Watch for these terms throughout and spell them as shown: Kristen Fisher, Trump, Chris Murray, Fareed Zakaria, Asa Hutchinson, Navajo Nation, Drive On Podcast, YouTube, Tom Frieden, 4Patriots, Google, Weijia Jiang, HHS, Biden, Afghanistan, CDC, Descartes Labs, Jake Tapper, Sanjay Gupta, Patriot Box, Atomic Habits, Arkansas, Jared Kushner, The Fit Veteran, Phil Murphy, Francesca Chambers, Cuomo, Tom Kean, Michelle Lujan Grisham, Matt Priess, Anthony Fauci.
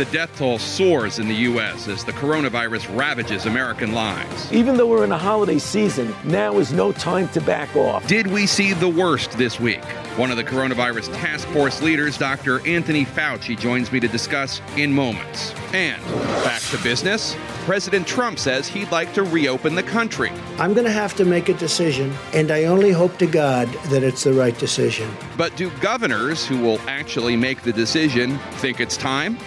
the death toll soars in the U.S. as the coronavirus ravages American lives. Even though we're in a holiday season, now is no time to back off. Did we see the worst this week? One of the coronavirus task force leaders, Dr. Anthony Fauci, joins me to discuss in moments. And back to business, President Trump says he'd like to reopen the country. I'm going to have to make a decision, and I only hope to God that it's the right decision. But do governors who will actually make the decision think it's time?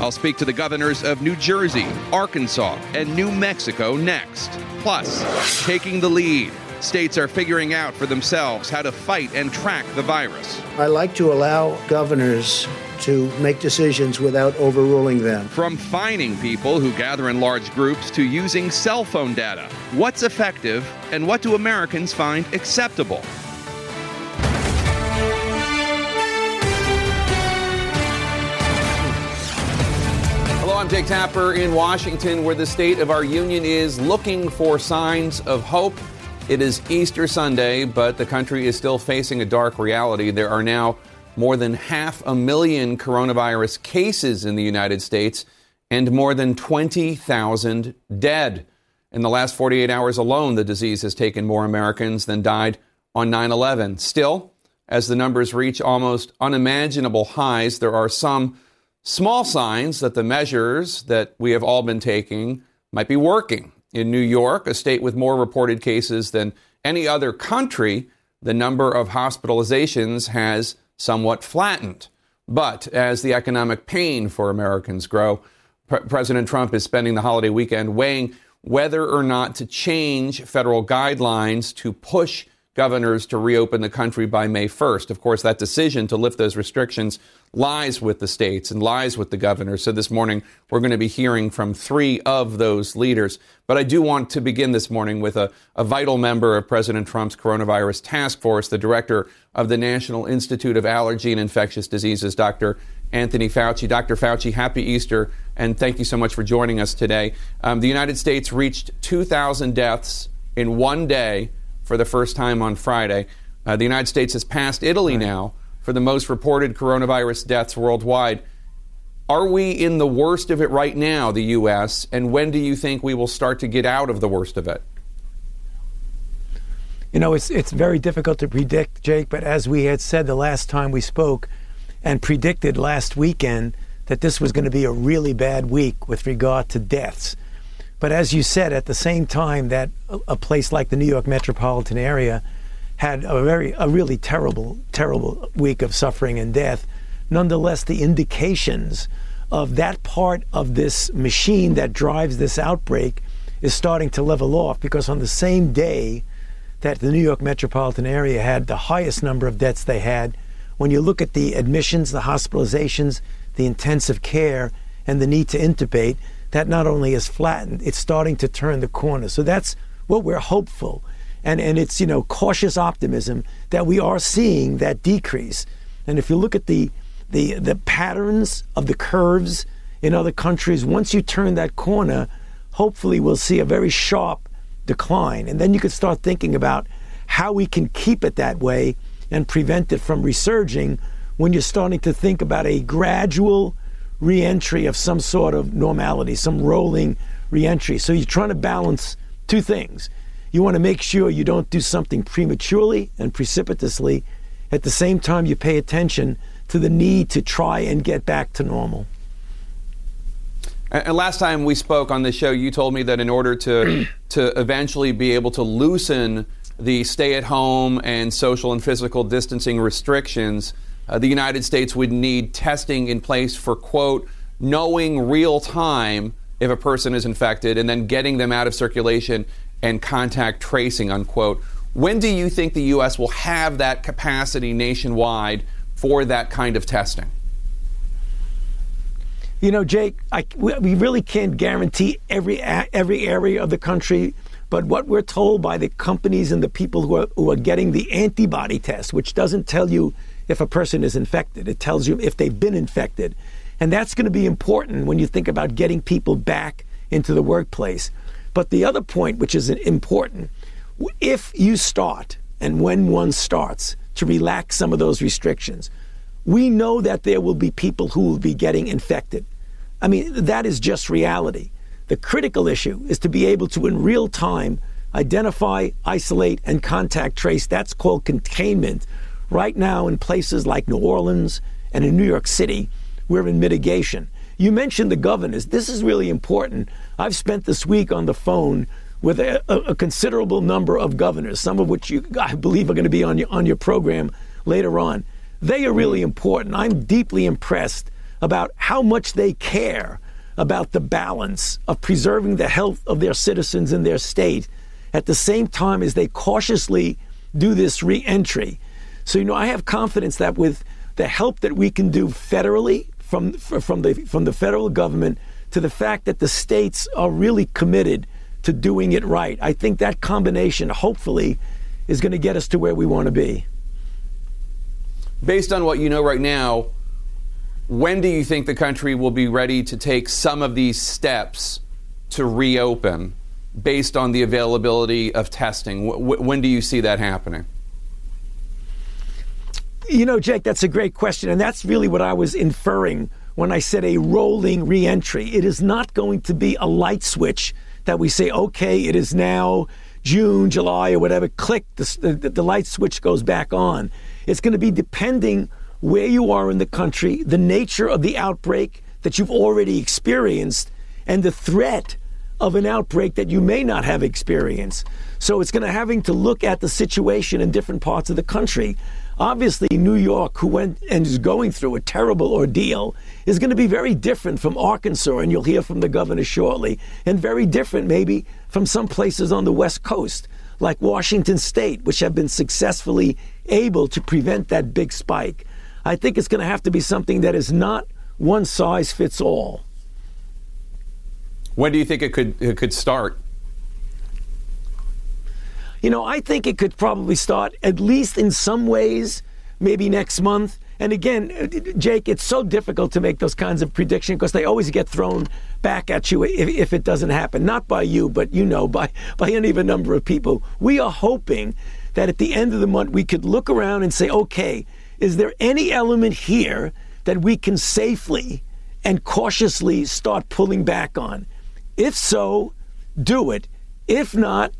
I'll speak to the governors of New Jersey, Arkansas, and New Mexico next. Plus, taking the lead. States are figuring out for themselves how to fight and track the virus. I like to allow governors to make decisions without overruling them. From fining people who gather in large groups to using cell phone data, what's effective and what do Americans find acceptable? I'm Jake Tapper in Washington, where the state of our union is looking for signs of hope. It is Easter Sunday, but the country is still facing a dark reality. There are now more than 500,000 coronavirus cases in the United States and more than 20,000 dead. In the last 48 hours alone, the disease has taken more Americans than died on 9/11. Still, as the numbers reach almost unimaginable highs, there are some small signs that the measures that we have all been taking might be working. In New York, a state with more reported cases than any other country, the number of hospitalizations has somewhat flattened. But as the economic pain for Americans grow, President Trump is spending the holiday weekend weighing whether or not to change federal guidelines to push governors to reopen the country by May 1st. Of course, that decision to lift those restrictions lies with the states and lies with the governors. So this morning, we're going to be hearing from three of those leaders. But I do want to begin this morning with a vital member of President Trump's coronavirus task force, the director of the National Institute of Allergy and Infectious Diseases, Dr. Anthony Fauci. Dr. Fauci, happy Easter, and thank you so much for joining us today. The United States reached 2,000 deaths in one day for the first time on Friday. The United States has passed Italy now for the most reported coronavirus deaths worldwide. Are we in the worst of it right now, the U.S., and when do you think we will start to get out of the worst of it? You know, it's very difficult to predict, Jake, but as we had said the last time we spoke and predicted last weekend that this was going to be a really bad week with regard to deaths. But as you said, at the same time that a place like the New York metropolitan area had a really terrible week of suffering and death, nonetheless, the indications of that part of this machine that drives this outbreak is starting to level off, because on the same day that the New York metropolitan area had the highest number of deaths they had, when you look at the admissions, the hospitalizations, the intensive care, and the need to intubate, that not only is flattened, it's starting to turn the corner. So that's what we're hopeful. And it's, you know, cautious optimism that we are seeing that decrease. And if you look at the patterns of the curves in other countries, once you turn that corner, hopefully we'll see a very sharp decline. And then you can start thinking about how we can keep it that way and prevent it from resurging, when you're starting to think about a gradual re-entry of some sort of normality, some rolling re-entry. So you're trying to balance two things. You want to make sure you don't do something prematurely and precipitously. At the same time, you pay attention to the need to try and get back to normal. And last time we spoke on this show, you told me that in order to eventually be able to loosen the stay-at-home and social and physical distancing restrictions, the United States would need testing in place for, quote, knowing real time if a person is infected and then getting them out of circulation and contact tracing, unquote. When do you think the U.S. will have that capacity nationwide for that kind of testing? You know, Jake, we really can't guarantee every area of the country. But what we're told by the companies and the people who are getting the antibody test, which doesn't tell you if a person is infected, it tells you if they've been infected. And that's going to be important when you think about getting people back into the workplace. But the other point, which is important, if you start, and when one starts, to relax some of those restrictions, we know that there will be people who will be getting infected. I mean, that is just reality. The critical issue is to be able to, in real time, identify, isolate, and contact trace. That's called containment. Right now, in places like New Orleans and in New York City, we're in mitigation. You mentioned the governors. This is really important. I've spent this week on the phone with a considerable number of governors, some of which you, I believe, are going to be on your program later on. They are really important. I'm deeply impressed about how much they care about the balance of preserving the health of their citizens in their state at the same time as they cautiously do this re-entry. So, you know, I have confidence that with the help that we can do federally from the federal government, to the fact that the states are really committed to doing it right, I think that combination, hopefully, is going to get us to where we want to be. Based on what you know right now, when do you think the country will be ready to take some of these steps to reopen based on the availability of testing? When do you see that happening? You know, Jake, that's a great question. And that's really what I was inferring when I said a rolling reentry. It is not going to be a light switch that we say, OK, it is now June, July, or whatever. Click, the light switch goes back on. It's going to be depending where you are in the country, the nature of the outbreak that you've already experienced, and the threat of an outbreak that you may not have experienced. So it's going to having to look at the situation in different parts of the country. Obviously, New York, who went and is going through a terrible ordeal, is going to be very different from Arkansas, and you'll hear from the governor shortly, and very different maybe from some places on the West Coast, like Washington State, which have been successfully able to prevent that big spike. I think it's going to have to be something that is not one size fits all. When do you think it could start? You know, I think it could probably start, at least in some ways, maybe next month. And again, Jake, it's so difficult to make those kinds of predictions because they always get thrown back at you if it doesn't happen. Not by you, but, you know, by any of a number of people. We are hoping that at the end of the month we could look around and say, okay, is there any element here that we can safely and cautiously start pulling back on? If so, do it. If not,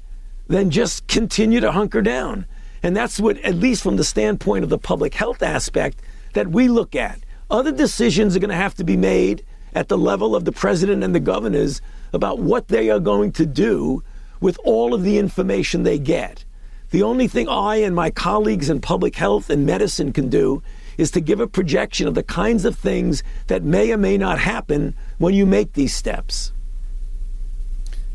then just continue to hunker down. And that's what, at least from the standpoint of the public health aspect, that we look at. Other decisions are going to have to be made at the level of the president and the governors about what they are going to do with all of the information they get. The only thing I and my colleagues in public health and medicine can do is to give a projection of the kinds of things that may or may not happen when you make these steps.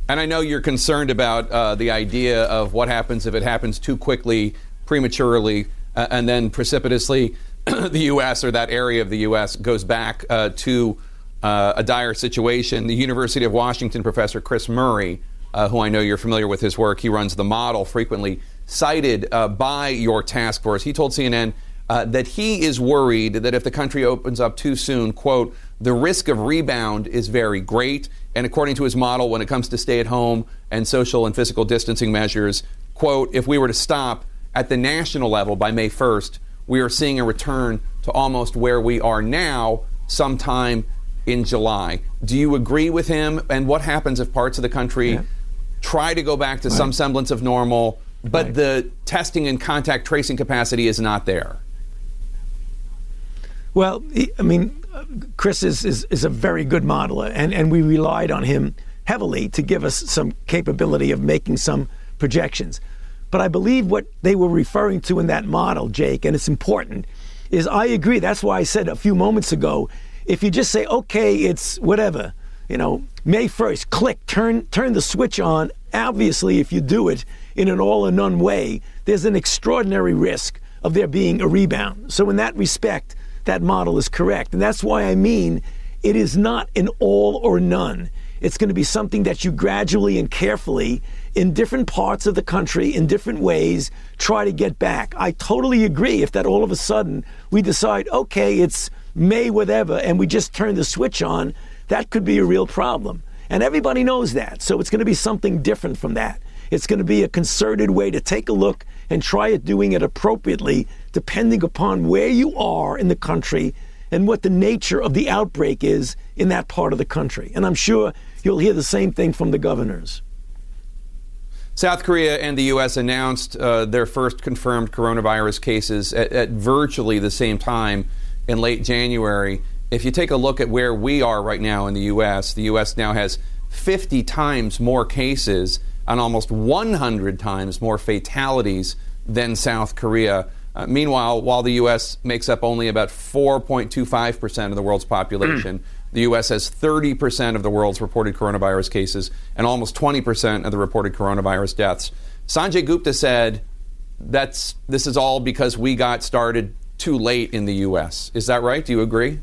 And I know you're concerned about the idea of what happens if it happens too quickly, prematurely, and then precipitously the U.S. or that area of the U.S. goes back to a dire situation. The University of Washington professor Chris Murray, who I know you're familiar with his work, he runs the model frequently cited by your task force. He told CNN that he is worried that if the country opens up too soon, quote, the risk of rebound is very great. And according to his model, when it comes to stay at home and social and physical distancing measures, quote, if we were to stop at the national level by May 1st, we are seeing a return to almost where we are now sometime in July. Do you agree with him? And what happens if parts of the country try to go back to some semblance of normal, but the testing and contact tracing capacity is not there? Well, I mean, Chris is a very good modeler, and we relied on him heavily to give us some capability of making some projections. But I believe what they were referring to in that model, Jake, and it's important, is I agree. That's why I said a few moments ago, if you just say, okay, it's whatever, you know, May 1st, click, turn the switch on. Obviously, if you do it in an all or none way, there's an extraordinary risk of there being a rebound. So in that respect, that model is correct. And that's why I mean it is not an all or none. It's going to be something that you gradually and carefully in different parts of the country in different ways try to get back. I totally agree if that all of a sudden we decide, okay, it's May whatever, and we just turn the switch on, that could be a real problem. And everybody knows that. So it's going to be something different from that. It's going to be a concerted way to take a look and try at doing it appropriately, depending upon where you are in the country and what the nature of the outbreak is in that part of the country. And I'm sure you'll hear the same thing from the governors. South Korea and the U.S. announced their first confirmed coronavirus cases at virtually the same time in late January. If you take a look at where we are right now in the U.S. now has 50 times more cases and almost 100 times more fatalities than South Korea. Meanwhile, while the U.S. makes up only about 4.25% of the world's population, the U.S. has 30% of the world's reported coronavirus cases and almost 20% of the reported coronavirus deaths. Sanjay Gupta said this is all because we got started too late in the U.S. Is that right? Do you agree?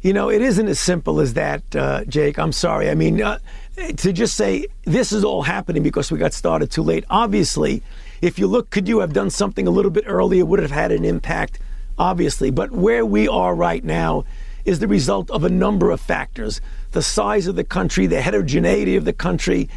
You know, it isn't as simple as that, Jake. I'm sorry. I mean, to just say this is all happening because we got started too late. Obviously, if you look, could you have done something a little bit earlier? Would it have had an impact? Obviously. But where we are right now is the result of a number of factors. The size of the country, the heterogeneity of the country.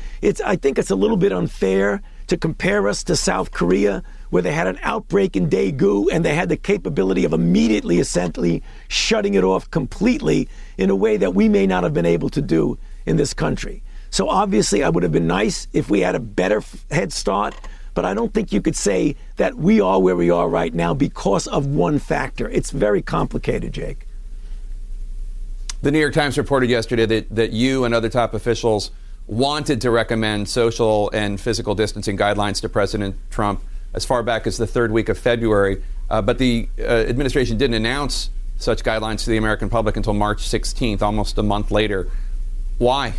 I think it's a little bit unfair to compare us to South Korea, where they had an outbreak in Daegu and they had the capability of immediately, essentially, shutting it off completely in a way that we may not have been able to do in this country. So obviously, it would have been nice if we had a better head start, but I don't think you could say that we are where we are right now because of one factor. It's very complicated, Jake. The New York Times reported yesterday that you and other top officials wanted to recommend social and physical distancing guidelines to President Trump as far back as the third week of February. But the administration didn't announce such guidelines to the American public until March 16th, almost a month later. Why?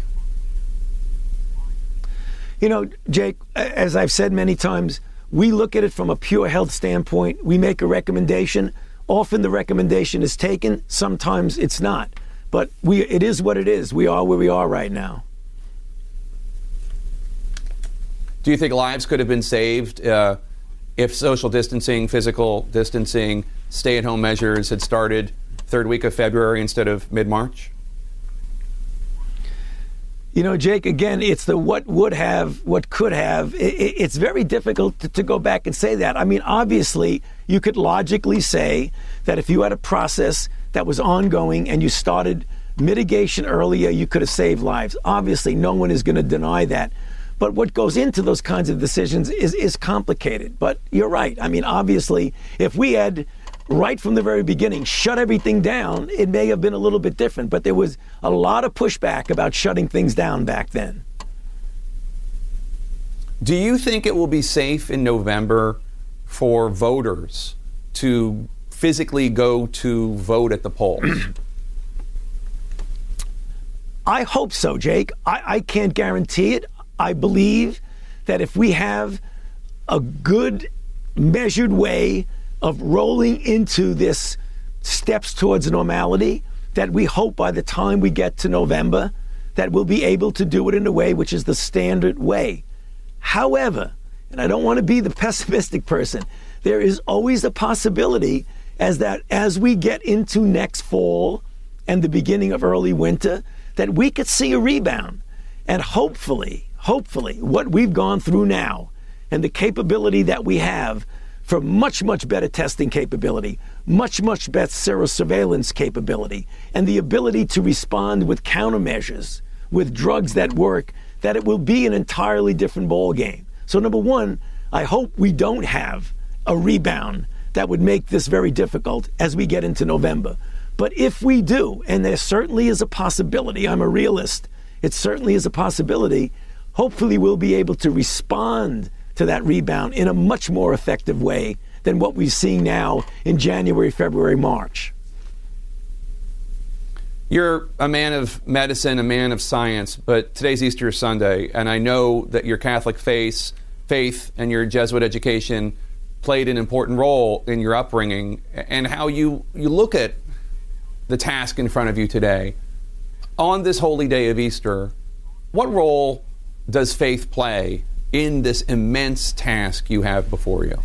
You know, Jake, as I've said many times, we look at it from a pure health standpoint. We make a recommendation. Often the recommendation is taken. Sometimes it's not. But it is what it is. We are where we are right now. Do you think lives could have been saved if social distancing, physical distancing, stay-at-home measures had started third week of February instead of mid-March? You know, Jake, again, it's the what would have, what could have. It's very difficult to go back and say that. I mean, obviously, you could logically say that if you had a process that was ongoing and you started mitigation earlier, you could have saved lives. Obviously, no one is going to deny that. But what goes into those kinds of decisions is complicated. But you're right. I mean, obviously, if we had, right from the very beginning, shut everything down, it may have been a little bit different. But there was a lot of pushback about shutting things down back then. Do you think it will be safe in November for voters to physically go to vote at the polls? I hope so, Jake. I can't guarantee it. I believe that if we have a good, measured way of rolling into this steps towards normality, that we hope by the time we get to November that we'll be able to do it in a way which is the standard way. However, and I don't want to be the pessimistic person, there is always a possibility as we get into next fall and the beginning of early winter, that we could see a rebound. And hopefully, what we've gone through now and the capability that we have for much, much better testing capability, much, much better serosurveillance capability, and the ability to respond with countermeasures, with drugs that work, that it will be an entirely different ballgame. So number one, I hope we don't have a rebound that would make this very difficult as we get into November. But if we do, and there certainly is a possibility, I'm a realist, it certainly is a possibility. Hopefully, we'll be able to respond to that rebound in a much more effective way than what we're seeing now in January, February, March. You're a man of medicine, a man of science, but today's Easter Sunday, and I know that your Catholic faith and your Jesuit education played an important role in your upbringing and how you look at the task in front of you today. On this holy day of Easter, what role does faith play in this immense task you have before you?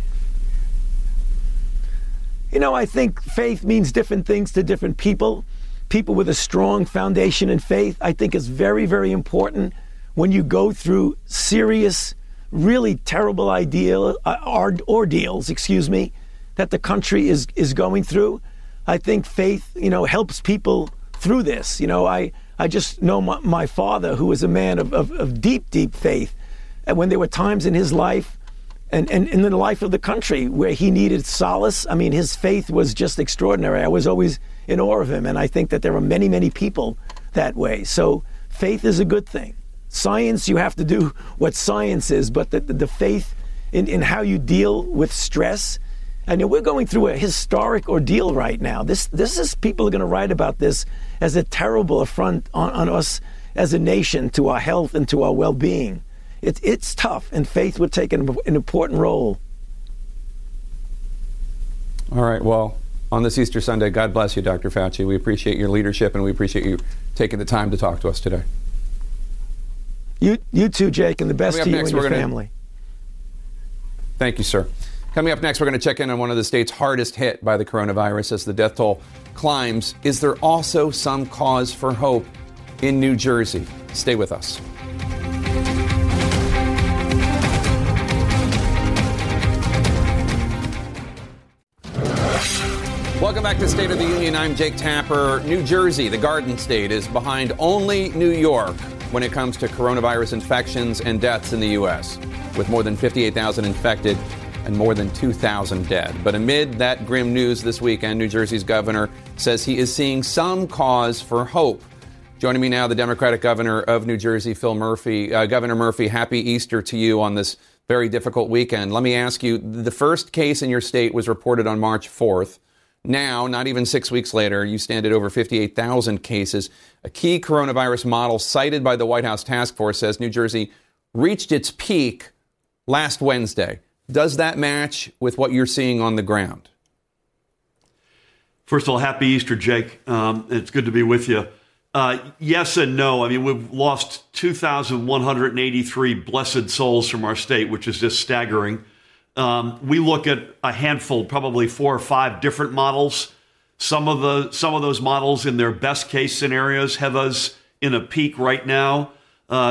You know, I think faith means different things to different people. People with a strong foundation in faith, I think, is very, very important when you go through serious, really terrible ordeals that the country is going through. I think faith, you know, helps people through this. You know, I just know my father, who was a man of deep, deep faith. And when there were times in his life and in the life of the country where he needed solace, I mean, his faith was just extraordinary. I was always in awe of him. And I think that there are many, many people that way. So faith is a good thing. Science, you have to do what science is, but the faith in how you deal with stress. I mean, we're going through a historic ordeal right now. This is, people are going to write about this as a terrible affront on us as a nation, to our health and to our well-being. It's tough, and faith would take an important role. All right, well, on this Easter Sunday, God bless you, Dr. Fauci. We appreciate your leadership, and we appreciate you taking the time to talk to us today. You too, Jake, and the best to you and your family. Thank you, sir. Coming up next, we're going to check in on one of the states hardest hit by the coronavirus as the death toll climbs. Is there also some cause for hope in New Jersey? Stay with us. Welcome back to State of the Union. I'm Jake Tapper. New Jersey, the Garden State, is behind only New York when it comes to coronavirus infections and deaths in the U.S., with more than 58,000 infected and more than 2,000 dead. But amid that grim news this weekend, New Jersey's governor says he is seeing some cause for hope. Joining me now, the Democratic governor of New Jersey, Phil Murphy. Governor Murphy, happy Easter to you on this very difficult weekend. Let me ask you, the first case in your state was reported on March 4th. Now, not even 6 weeks later, you stand at over 58,000 cases. A key coronavirus model cited by the White House task force says New Jersey reached its peak last Wednesday. Does that match with what you're seeing on the ground? First of all, happy Easter, Jake. It's good to be with you. Yes and no. I mean, we've lost 2,183 blessed souls from our state, which is just staggering. We look at a handful, probably 4 or 5 different models. Some of those models in their best case scenarios have us in a peak right now.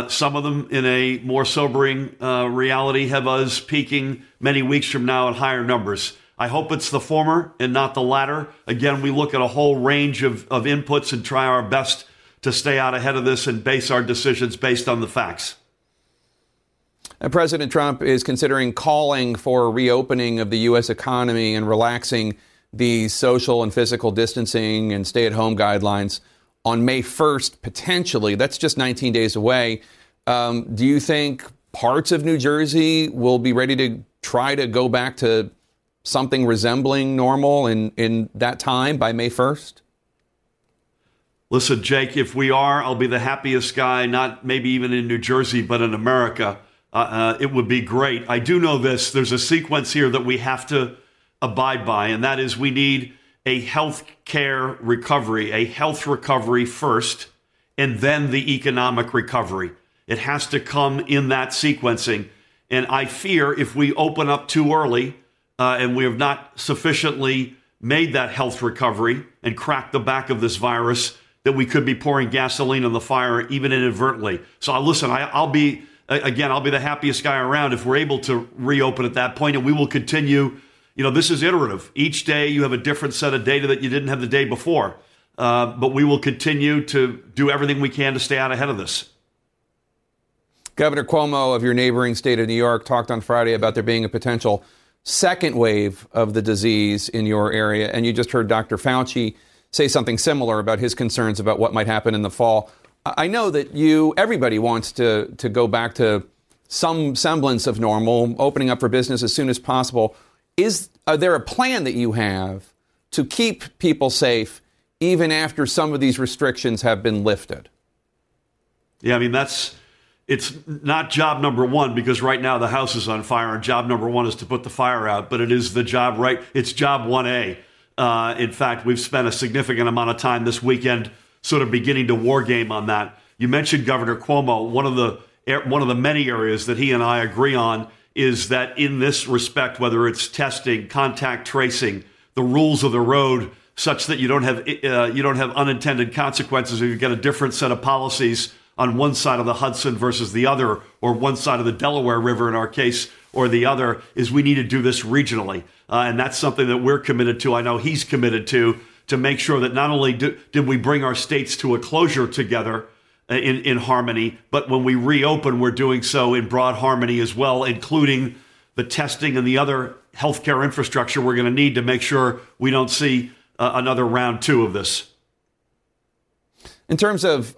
Some of them, in a more sobering reality, have us peaking many weeks from now at higher numbers. I hope it's the former and not the latter. Again, we look at a whole range of inputs and try our best to stay out ahead of this and base our decisions based on the facts. And President Trump is considering calling for a reopening of the U.S. economy and relaxing the social and physical distancing and stay-at-home guidelines on May 1st, potentially. That's just 19 days away. Do you think parts of New Jersey will be ready to try to go back to something resembling normal in that time by May 1st? Listen, Jake, if we are, I'll be the happiest guy, not maybe even in New Jersey, but in America. It would be great. I do know this. There's a sequence here that we have to abide by, and that is we need a health care recovery, a health recovery first, and then the economic recovery. It has to come in that sequencing. And I fear if we open up too early and we have not sufficiently made that health recovery and cracked the back of this virus, that we could be pouring gasoline on the fire even inadvertently. So listen, I'll be the happiest guy around if we're able to reopen at that point, and we will continue. You know, this is iterative. Each day you have a different set of data that you didn't have the day before. But we will continue to do everything we can to stay out ahead of this. Governor Cuomo of your neighboring state of New York talked on Friday about there being a potential second wave of the disease in your area. And you just heard Dr. Fauci say something similar about his concerns about what might happen in the fall. I know that everybody wants to go back to some semblance of normal, opening up for business as soon as possible. Are there a plan that you have to keep people safe even after some of these restrictions have been lifted? Yeah, I mean, it's not job number one, because right now the house is on fire and job number one is to put the fire out. But it is the job, right? It's job 1A. In fact, we've spent a significant amount of time this weekend sort of beginning to war game on that. You mentioned Governor Cuomo. One of the many areas that he and I agree on is that in this respect, whether it's testing, contact tracing, the rules of the road, such that you don't have unintended consequences if you get a different set of policies on one side of the Hudson versus the other, or one side of the Delaware River in our case, or the other, is we need to do this regionally. And that's something that we're committed to. I know he's committed to. to make sure that not only did we bring our states to a closure together in harmony, but when we reopen, we're doing so in broad harmony as well, including the testing and the other healthcare infrastructure we're going to need to make sure we don't see another round two of this. In terms of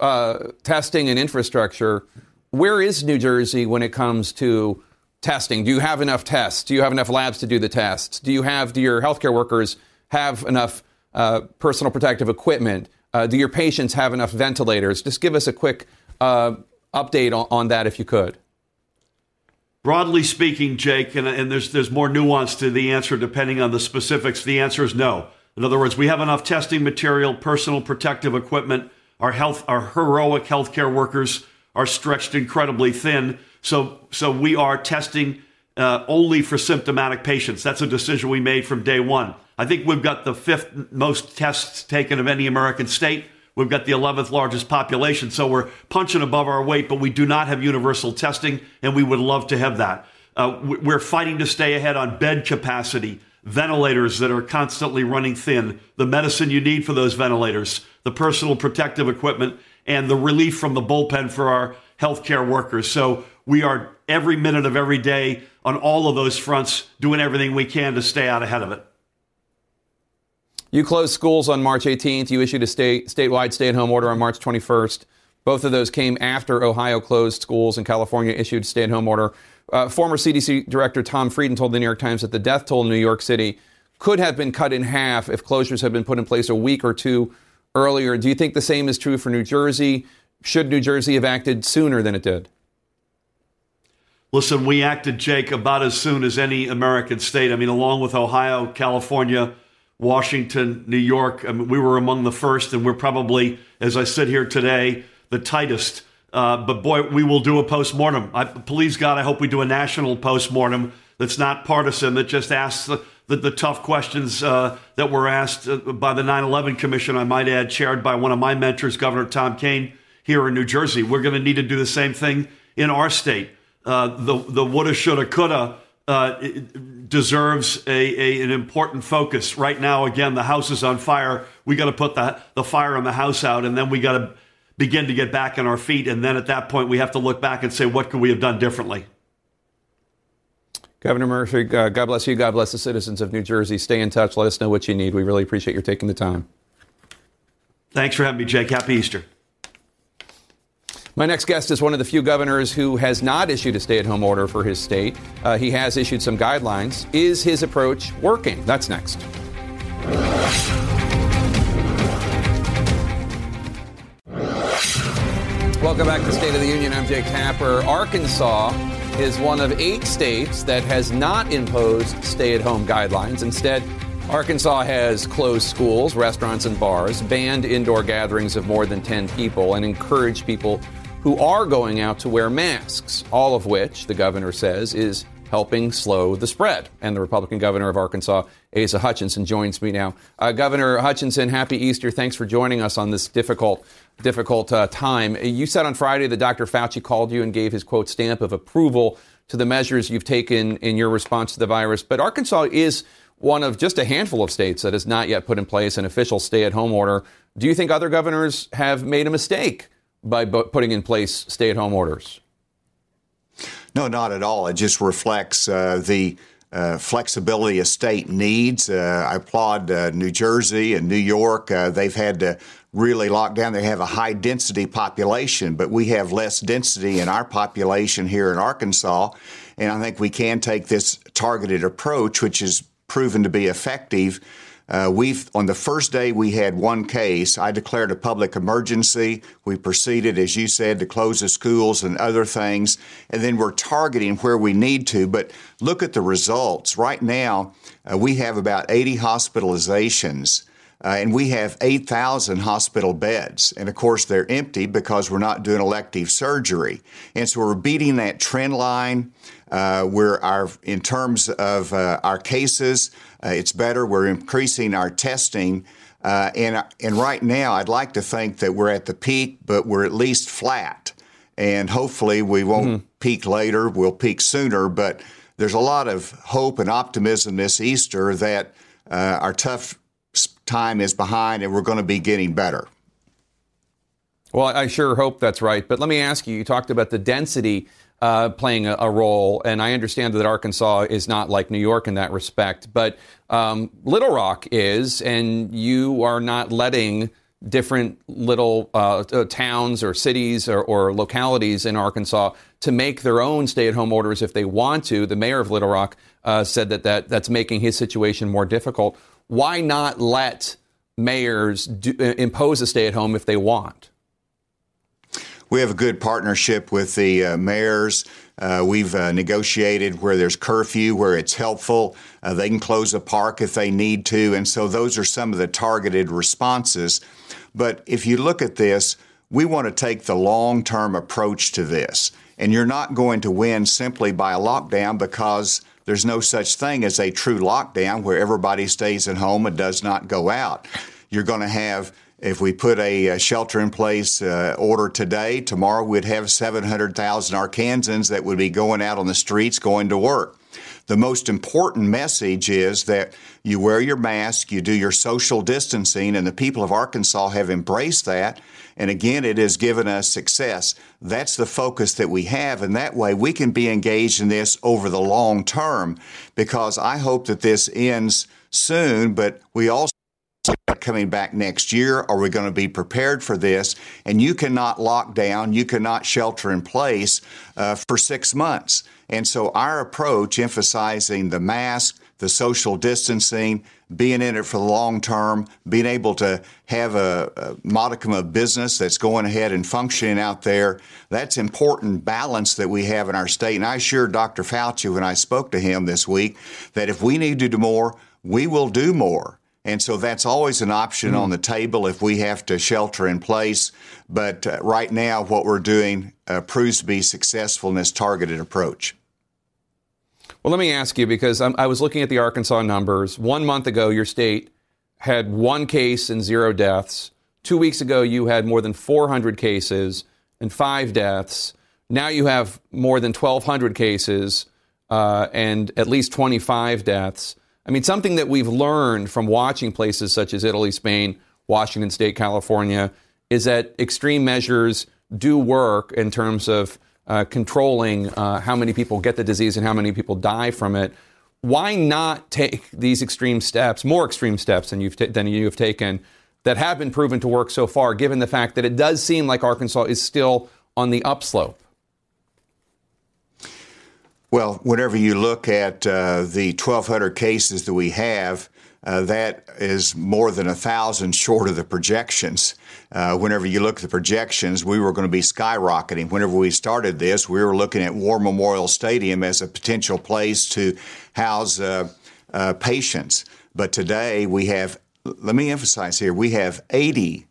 testing and infrastructure, where is New Jersey when it comes to testing? Do you have enough tests? Do you have enough labs to do the tests? Do your healthcare workers have enough personal protective equipment? Do your patients have enough ventilators? Just give us a quick update on that, if you could. Broadly speaking, Jake, and there's more nuance to the answer depending on the specifics, the answer is no. In other words, we have enough testing material, personal protective equipment. Our heroic healthcare workers are stretched incredibly thin. So we are testing only for symptomatic patients. That's a decision we made from day one. I think we've got the fifth most tests taken of any American state. We've got the 11th largest population, so we're punching above our weight, but we do not have universal testing, and we would love to have that. We're fighting to stay ahead on bed capacity, ventilators that are constantly running thin, the medicine you need for those ventilators, the personal protective equipment, and the relief from the bullpen for our healthcare workers. So we are every minute of every day on all of those fronts doing everything we can to stay out ahead of it. You closed schools on March 18th. You issued a statewide stay-at-home order on March 21st. Both of those came after Ohio closed schools and California issued a stay-at-home order. Former CDC Director Tom Frieden told the New York Times that the death toll in New York City could have been cut in half if closures had been put in place a week or two earlier. Do you think the same is true for New Jersey? Should New Jersey have acted sooner than it did? Listen, we acted, Jake, about as soon as any American state. I mean, along with Ohio, California, Washington, New York, I mean, we were among the first, and we're probably, as I sit here today, the tightest. But boy, we will do a postmortem. Please God, I hope we do a national postmortem that's not partisan, that just asks the tough questions that were asked by the 9/11 Commission, I might add, chaired by one of my mentors, Governor Tom Kean, here in New Jersey. We're going to need to do the same thing in our state. The woulda, shoulda, coulda deserves an important focus right now. Again, the house is on fire. We got to put the fire in the house out, and then we got to begin to get back on our feet. And then at that point, we have to look back and say, what could we have done differently? Governor Murphy, God bless you. God bless the citizens of New Jersey. Stay in touch. Let us know what you need. We really appreciate your taking the time. Thanks for having me, Jake. Happy Easter. My next guest is one of the few governors who has not issued a stay-at-home order for his state. He has issued some guidelines. Is his approach working? That's next. Welcome back to State of the Union. I'm Jake Tapper. Arkansas is one of 8 states that has not imposed stay-at-home guidelines. Instead, Arkansas has closed schools, restaurants, and bars, banned indoor gatherings of more than 10 people, and encouraged people who are going out to wear masks, all of which, the governor says, is helping slow the spread. And the Republican governor of Arkansas, Asa Hutchinson, joins me now. Governor Hutchinson, happy Easter. Thanks for joining us on this difficult time. You said on Friday that Dr. Fauci called you and gave his, quote, stamp of approval to the measures you've taken in your response to the virus. But Arkansas is one of just a handful of states that has not yet put in place an official stay-at-home order. Do you think other governors have made a mistake by putting in place stay-at-home orders? No, not at all. It just reflects the flexibility a state needs. I applaud New Jersey and New York. They've had to really lock down. They have a high density population, but we have less density in our population here in Arkansas. And I think we can take this targeted approach, which is proven to be effective. On the first day we had one case, I declared a public emergency. We proceeded, as you said, to close the schools and other things, and then we're targeting where we need to. But look at the results. Right now, we have about 80 hospitalizations, and we have 8,000 hospital beds. And of course, they're empty because we're not doing elective surgery. And so we're beating that trend line. In terms of our cases, it's better. We're increasing our testing. And right now, I'd like to think that we're at the peak, but we're at least flat. And hopefully we won't peak later. We'll peak sooner. But there's a lot of hope and optimism this Easter that our tough time is behind, and we're going to be getting better. Well, I sure hope that's right. But let me ask you, you talked about the density playing a role, and I understand that Arkansas is not like New York in that respect, but Little Rock is, and you are not letting different little towns or cities or localities in Arkansas to make their own stay-at-home orders if they want to. The mayor of Little Rock said that's making his situation more difficult. Why not let mayors impose a stay-at-home if they want? We have a good partnership with the mayors. We've negotiated where there's curfew, where it's helpful. They can close a park if they need to. And so those are some of the targeted responses. But if you look at this, we want to take the long-term approach to this. And you're not going to win simply by a lockdown, because there's no such thing as a true lockdown where everybody stays at home and does not go out. You're going to have, if we put a shelter-in-place order today, tomorrow we'd have 700,000 Arkansans that would be going out on the streets going to work. The most important message is that you wear your mask, you do your social distancing, and the people of Arkansas have embraced that. And again, it has given us success. That's the focus that we have, and that way we can be engaged in this over the long term, because I hope that this ends soon, but we also coming back next year. Are we going to be prepared for this? And you cannot lock down, you cannot shelter in place for 6 months. And so our approach, emphasizing the mask, the social distancing, being in it for the long term, being able to have a modicum of business that's going ahead and functioning out there, that's important balance that we have in our state. And I assured Dr. Fauci when I spoke to him this week that if we need to do more, we will do more. And so that's always an option on the table if we have to shelter in place. But right now, what we're doing proves to be successful in this targeted approach. Well, let me ask you, because I was looking at the Arkansas numbers. 1 month ago, your state had 1 case and 0 deaths. 2 weeks ago, you had more than 400 cases and 5 deaths. Now you have more than 1,200 cases and at least 25 deaths. I mean, something that we've learned from watching places such as Italy, Spain, Washington State, California, is that extreme measures do work in terms of controlling how many people get the disease and how many people die from it. Why not take these extreme steps, more extreme steps than you've taken, that have been proven to work so far, given the fact that it does seem like Arkansas is still on the upslope? Well, whenever you look at the 1,200 cases that we have, that is more than 1,000 short of the projections. Whenever you look at the projections, we were going to be skyrocketing. Whenever we started this, we were looking at War Memorial Stadium as a potential place to house patients. But today we have, let me emphasize here, we have 80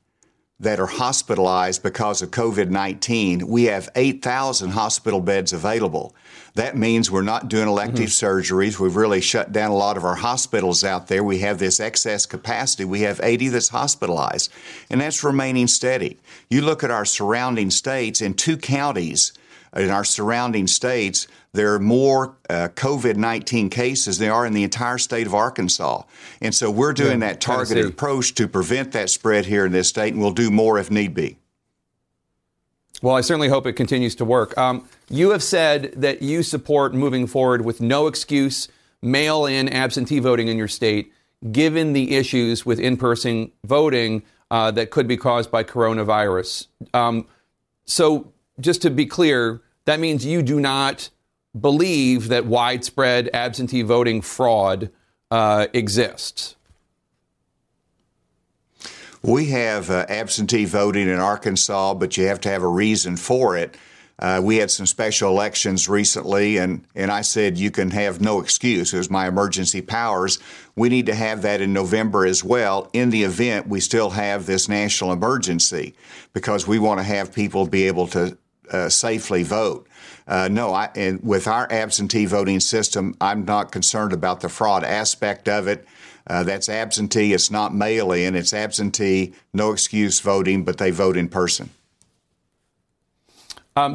that are hospitalized because of COVID-19. We have 8,000 hospital beds available. That means we're not doing elective surgeries. We've really shut down a lot of our hospitals out there. We have this excess capacity. We have 80 that's hospitalized, and that's remaining steady. You look at our surrounding states, in 2 counties in our surrounding states, there are more COVID-19 cases than there are in the entire state of Arkansas. And so we're doing that targeted approach to prevent that spread here in this state, and we'll do more if need be. Well, I certainly hope it continues to work. You have said that you support moving forward with no excuse mail-in absentee voting in your state, given the issues with in-person voting that could be caused by coronavirus. So just to be clear, that means you do not believe that widespread absentee voting fraud exists. We have absentee voting in Arkansas, but you have to have a reason for it. We had some special elections recently, and I said you can have no excuse. It was my emergency powers. We need to have that in November as well, in the event we still have this national emergency, because we want to have people be able to safely vote. And with our absentee voting system, I'm not concerned about the fraud aspect of it. That's absentee. It's not mail-in. It's absentee, no excuse voting, but they vote in person.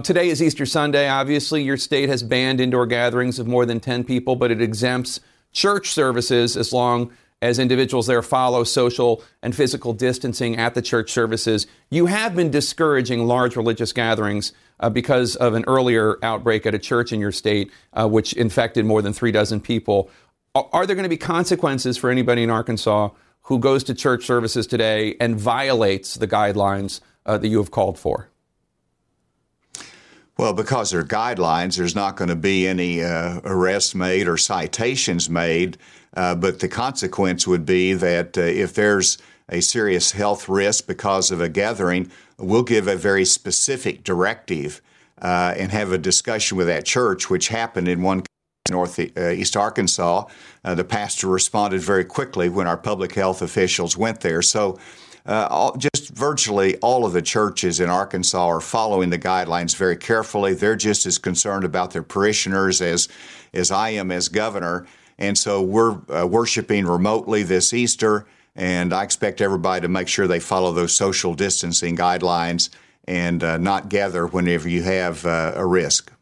Today is Easter Sunday. Obviously, your state has banned indoor gatherings of more than 10 people, but it exempts church services as long as individuals there follow social and physical distancing at the church services. You have been discouraging large religious gatherings because of an earlier outbreak at a church in your state, which infected more than 36 people. Are there going to be consequences for anybody in Arkansas who goes to church services today and violates the guidelines that you have called for? Well, because there are guidelines, there's not going to be any arrests made or citations made. But the consequence would be that if there's a serious health risk because of a gathering, we'll give a very specific directive and have a discussion with that church, which happened in one northeast Arkansas. The pastor responded very quickly when our public health officials went there. So just virtually all of the churches in Arkansas are following the guidelines very carefully. They're just as concerned about their parishioners as I am as governor. And so we're worshiping remotely this Easter, and I expect everybody to make sure they follow those social distancing guidelines and not gather whenever you have a risk.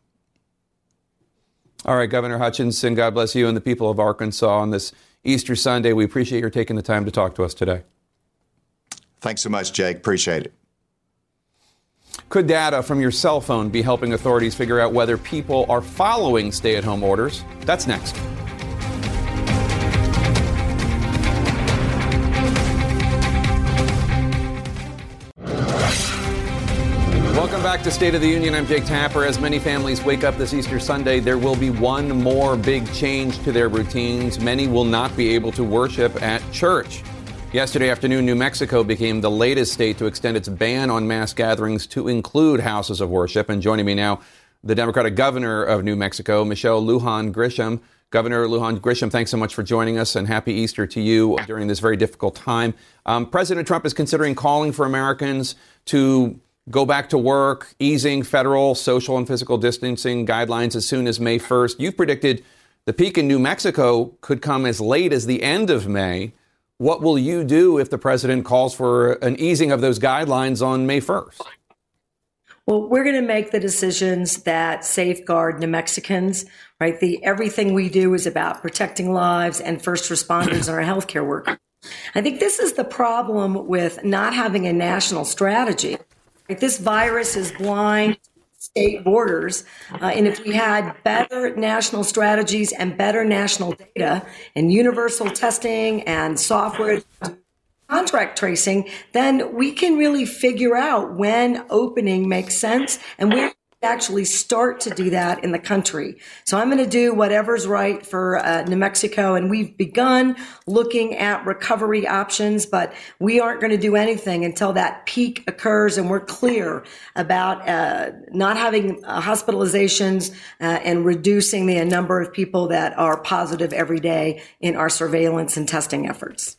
All right, Governor Hutchinson, God bless you and the people of Arkansas on this Easter Sunday. We appreciate your taking the time to talk to us today. Thanks so much, Jake. Appreciate it. Could data from your cell phone be helping authorities figure out whether people are following stay-at-home orders? That's next. Welcome back to State of the Union. I'm Jake Tapper. As many families wake up this Easter Sunday, there will be one more big change to their routines. Many will not be able to worship at church. Yesterday afternoon, New Mexico became the latest state to extend its ban on mass gatherings to include houses of worship. And joining me now, the Democratic governor of New Mexico, Michelle Lujan Grisham. Governor Lujan Grisham, thanks so much for joining us, and happy Easter to you during this very difficult time. President Trump is considering calling for Americans to go back to work, easing federal social and physical distancing guidelines as soon as May 1st. You've predicted the peak in New Mexico could come as late as the end of May. What will you do if the president calls for an easing of those guidelines on May 1st? Well, we're going to make the decisions that safeguard New Mexicans, right? Everything we do is about protecting lives and first responders and our healthcare workers. I think this is the problem with not having a national strategy. Right? This virus is blind to state borders. And if we had better national strategies and better national data and universal testing and software contract tracing, then we can really figure out when opening makes sense and where we actually start to do that in the country. So I'm going to do whatever's right for New Mexico, and we've begun looking at recovery options, but we aren't going to do anything until that peak occurs and we're clear about not having hospitalizations and reducing the number of people that are positive every day in our surveillance and testing efforts.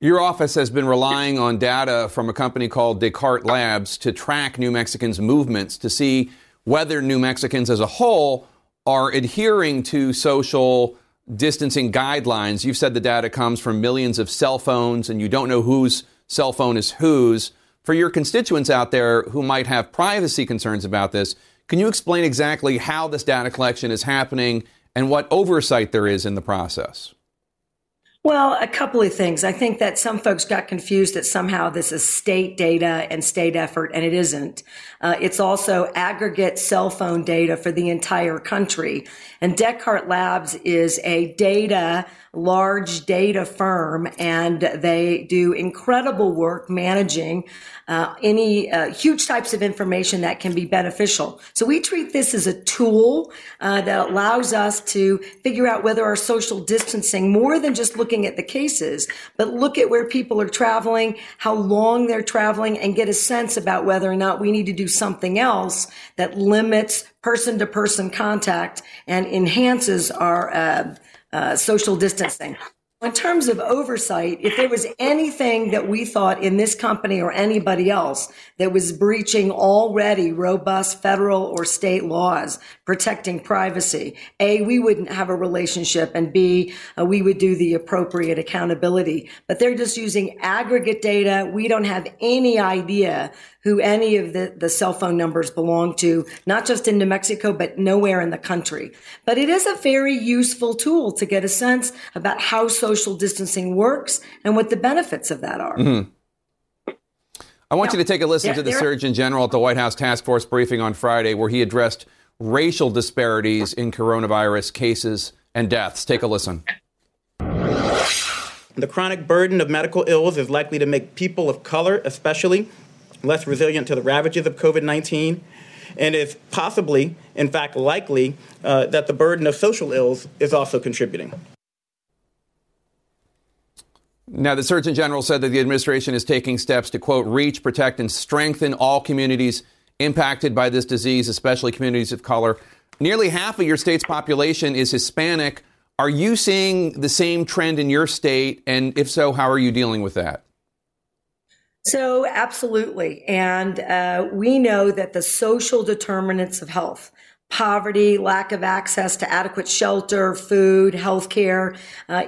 Your office has been relying on data from a company called Descartes Labs to track New Mexicans' movements to see whether New Mexicans as a whole are adhering to social distancing guidelines. You've said the data comes from millions of cell phones and you don't know whose cell phone is whose. For your constituents out there who might have privacy concerns about this, can you explain exactly how this data collection is happening and what oversight there is in the process? Well, a couple of things. I think that some folks got confused that somehow this is state data and state effort, and it isn't. It's also aggregate cell phone data for the entire country. And Descartes Labs is a large data firm, and they do incredible work managing any huge types of information that can be beneficial. So we treat this as a tool that allows us to figure out whether our social distancing, more than just looking at the cases, but look at where people are traveling, how long they're traveling, and get a sense about whether or not we need to do something else that limits person-to-person contact and enhances our social distancing. In terms of oversight, if there was anything that we thought in this company or anybody else that was breaching already robust federal or state laws protecting privacy, A, we wouldn't have a relationship, and B, we would do the appropriate accountability. But they're just using aggregate data. We don't have any idea who any of the cell phone numbers belong to, not just in New Mexico, but nowhere in the country. But it is a very useful tool to get a sense about how social social distancing works and what the benefits of that are. Mm-hmm. I want you to take a listen to the Surgeon General at the White House task force briefing on Friday, where he addressed racial disparities in coronavirus cases and deaths. Take a listen. The chronic burden of medical ills is likely to make people of color, especially, less resilient to the ravages of COVID-19. And it's possibly, in fact, likely that the burden of social ills is also contributing. Now, the Surgeon General said that the administration is taking steps to, quote, reach, protect, and strengthen all communities impacted by this disease, especially communities of color. Nearly half of your state's population is Hispanic. Are you seeing the same trend in your state? And if so, how are you dealing with that? So, absolutely. And we know that the social determinants of health, poverty, lack of access to adequate shelter, food, healthcare,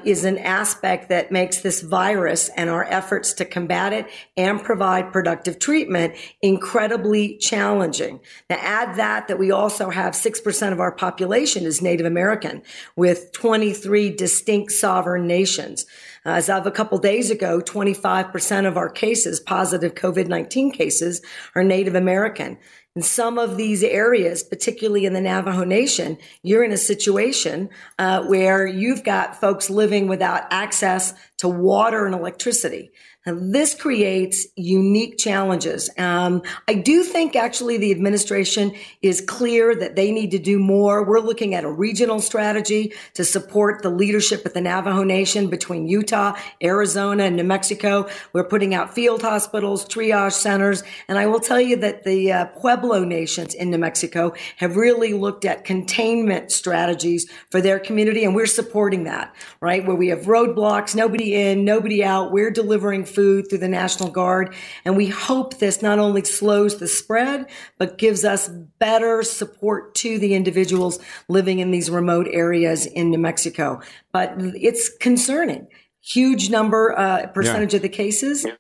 is an aspect that makes this virus and our efforts to combat it and provide productive treatment incredibly challenging. Now add that we also have 6% of our population is Native American, with 23 distinct sovereign nations. As of a couple days ago, 25% of our cases, positive COVID-19 cases, are Native American. In some of these areas, particularly in the Navajo Nation, you're in a situation where you've got folks living without access to water and electricity. And this creates unique challenges. I do think actually the administration is clear that they need to do more. We're looking at a regional strategy to support the leadership at the Navajo Nation between Utah, Arizona, and New Mexico. We're putting out field hospitals, triage centers. And I will tell you that the Pueblo nations in New Mexico have really looked at containment strategies for their community. And we're supporting that, right? Where we have roadblocks, nobody in, nobody out. We're delivering food through the National Guard. And we hope this not only slows the spread, but gives us better support to the individuals living in these remote areas in New Mexico. But it's concerning. Huge number, percentage of the cases. Yeah.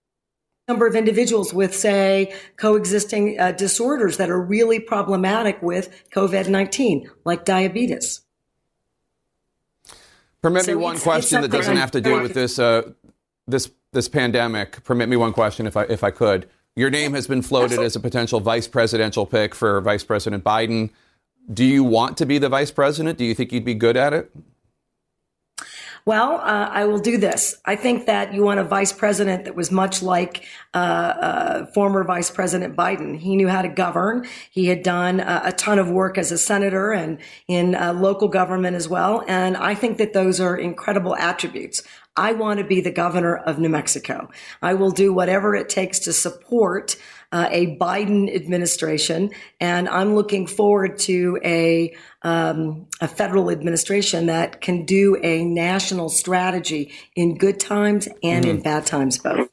Number of individuals with, say, coexisting disorders that are really problematic with COVID-19, like diabetes. Permit me one question that doesn't have to do with this this pandemic. Permit me one question, if I could. Your name has been floated as a potential vice presidential pick for Vice President Biden. Do you want to be the vice president? Do you think you'd be good at it? Well, I will do this. I think that you want a vice president that was much like former Vice President Biden. He knew how to govern. He had done a ton of work as a senator and in local government as well. And I think that those are incredible attributes. I want to be the governor of New Mexico. I will do whatever it takes to support a Biden administration, and I'm looking forward to a federal administration that can do a national strategy in good times and in bad times both.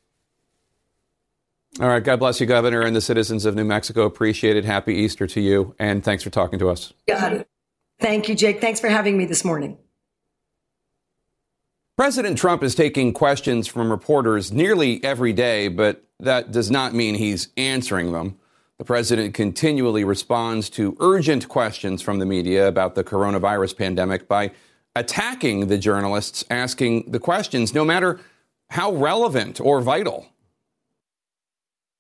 All right. God bless you, Governor, and the citizens of New Mexico. Appreciate it. Happy Easter to you, and thanks for talking to us. Got it. Thank you, Jake. Thanks for having me this morning. President Trump is taking questions from reporters nearly every day, but that does not mean he's answering them. The president continually responds to urgent questions from the media about the coronavirus pandemic by attacking the journalists asking the questions, no matter how relevant or vital.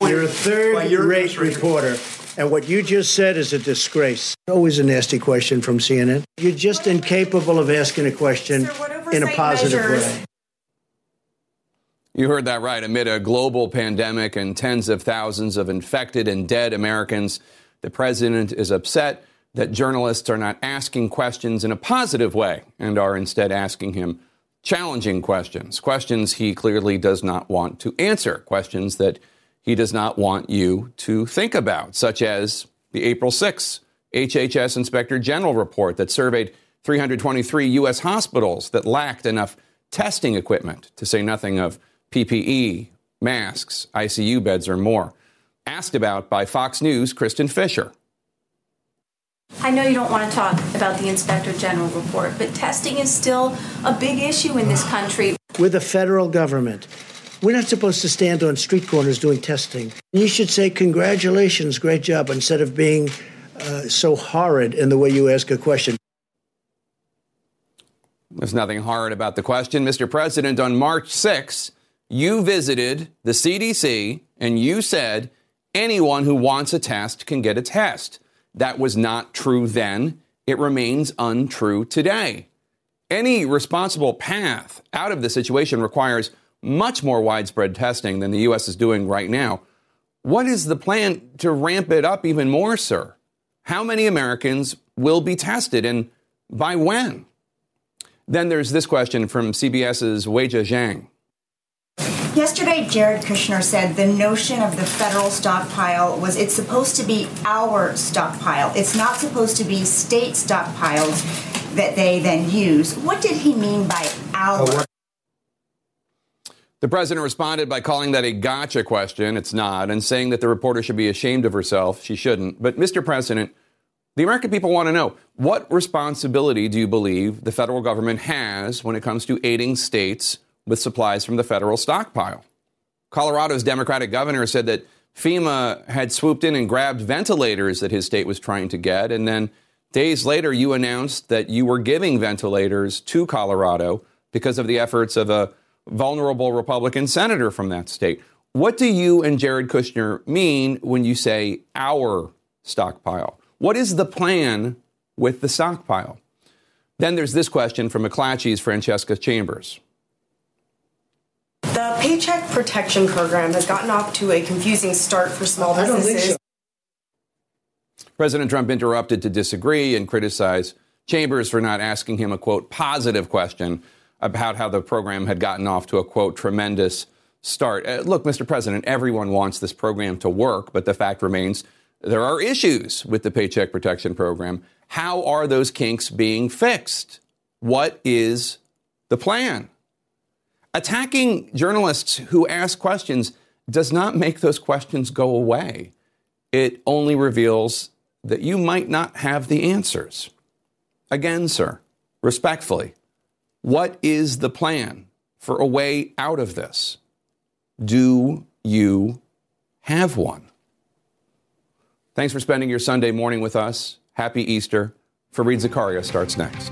You're a third-rate reporter, and what you just said is a disgrace. Always a nasty question from CNN. You're just incapable of asking a question in a positive way. You heard that right. Amid a global pandemic and tens of thousands of infected and dead Americans, the president is upset that journalists are not asking questions in a positive way and are instead asking him challenging questions, questions he clearly does not want to answer, questions that he does not want you to think about, such as the April 6th HHS Inspector General report that surveyed 323 U.S. hospitals that lacked enough testing equipment, to say nothing of PPE, masks, ICU beds, or more. Asked about by Fox News' Kristen Fisher. I know you don't want to talk about the Inspector General report, but testing is still a big issue in this country. We're the federal government. We're not supposed to stand on street corners doing testing. You should say, congratulations, great job, instead of being so horrid in the way you ask a question. There's nothing hard about the question. Mr. President, on March 6th, you visited the CDC and you said anyone who wants a test can get a test. That was not true then. It remains untrue today. Any responsible path out of the situation requires much more widespread testing than the U.S. is doing right now. What is the plan to ramp it up even more, sir? How many Americans will be tested and by when? Then there's this question from CBS's Weijia Jiang. Yesterday, Jared Kushner said the notion of the federal stockpile was it's supposed to be our stockpile. It's not supposed to be state stockpiles that they then use. What did he mean by our? The president responded by calling that a gotcha question. It's not, and saying that the reporter should be ashamed of herself. She shouldn't. But Mr. President, the American people want to know, what responsibility do you believe the federal government has when it comes to aiding states with supplies from the federal stockpile? Colorado's Democratic governor said that FEMA had swooped in and grabbed ventilators that his state was trying to get. And then days later, you announced that you were giving ventilators to Colorado because of the efforts of a vulnerable Republican senator from that state. What do you and Jared Kushner mean when you say our stockpile? What is the plan with the stockpile? Then there's this question from McClatchy's Francesca Chambers. The Paycheck Protection Program has gotten off to a confusing start for small businesses. I don't think so. President Trump interrupted to disagree and criticize Chambers for not asking him a, quote, positive question about how the program had gotten off to a, quote, tremendous start. Look, Mr. President, everyone wants this program to work, but the fact remains there are issues with the Paycheck Protection Program. How are those kinks being fixed? What is the plan? Attacking journalists who ask questions does not make those questions go away. It only reveals that you might not have the answers. Again, sir, respectfully, what is the plan for a way out of this? Do you have one? Thanks for spending your Sunday morning with us. Happy Easter. Fareed Zakaria starts next.